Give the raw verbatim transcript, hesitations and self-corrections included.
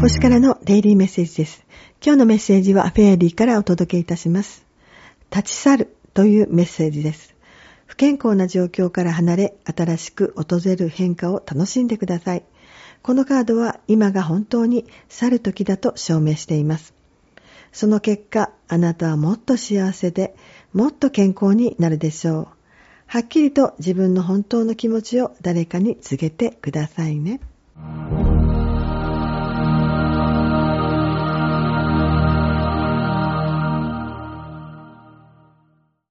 星からのデイリーメッセージです。今日のメッセージはフェアリーからお届けいたします。立ち去るというメッセージです。不健康な状況から離れ、新しく訪れる変化を楽しんでください。このカードは今が本当に去る時だと証明しています。その結果、あなたはもっと幸せで、もっと健康になるでしょう。はっきりと自分の本当の気持ちを誰かに告げてくださいね。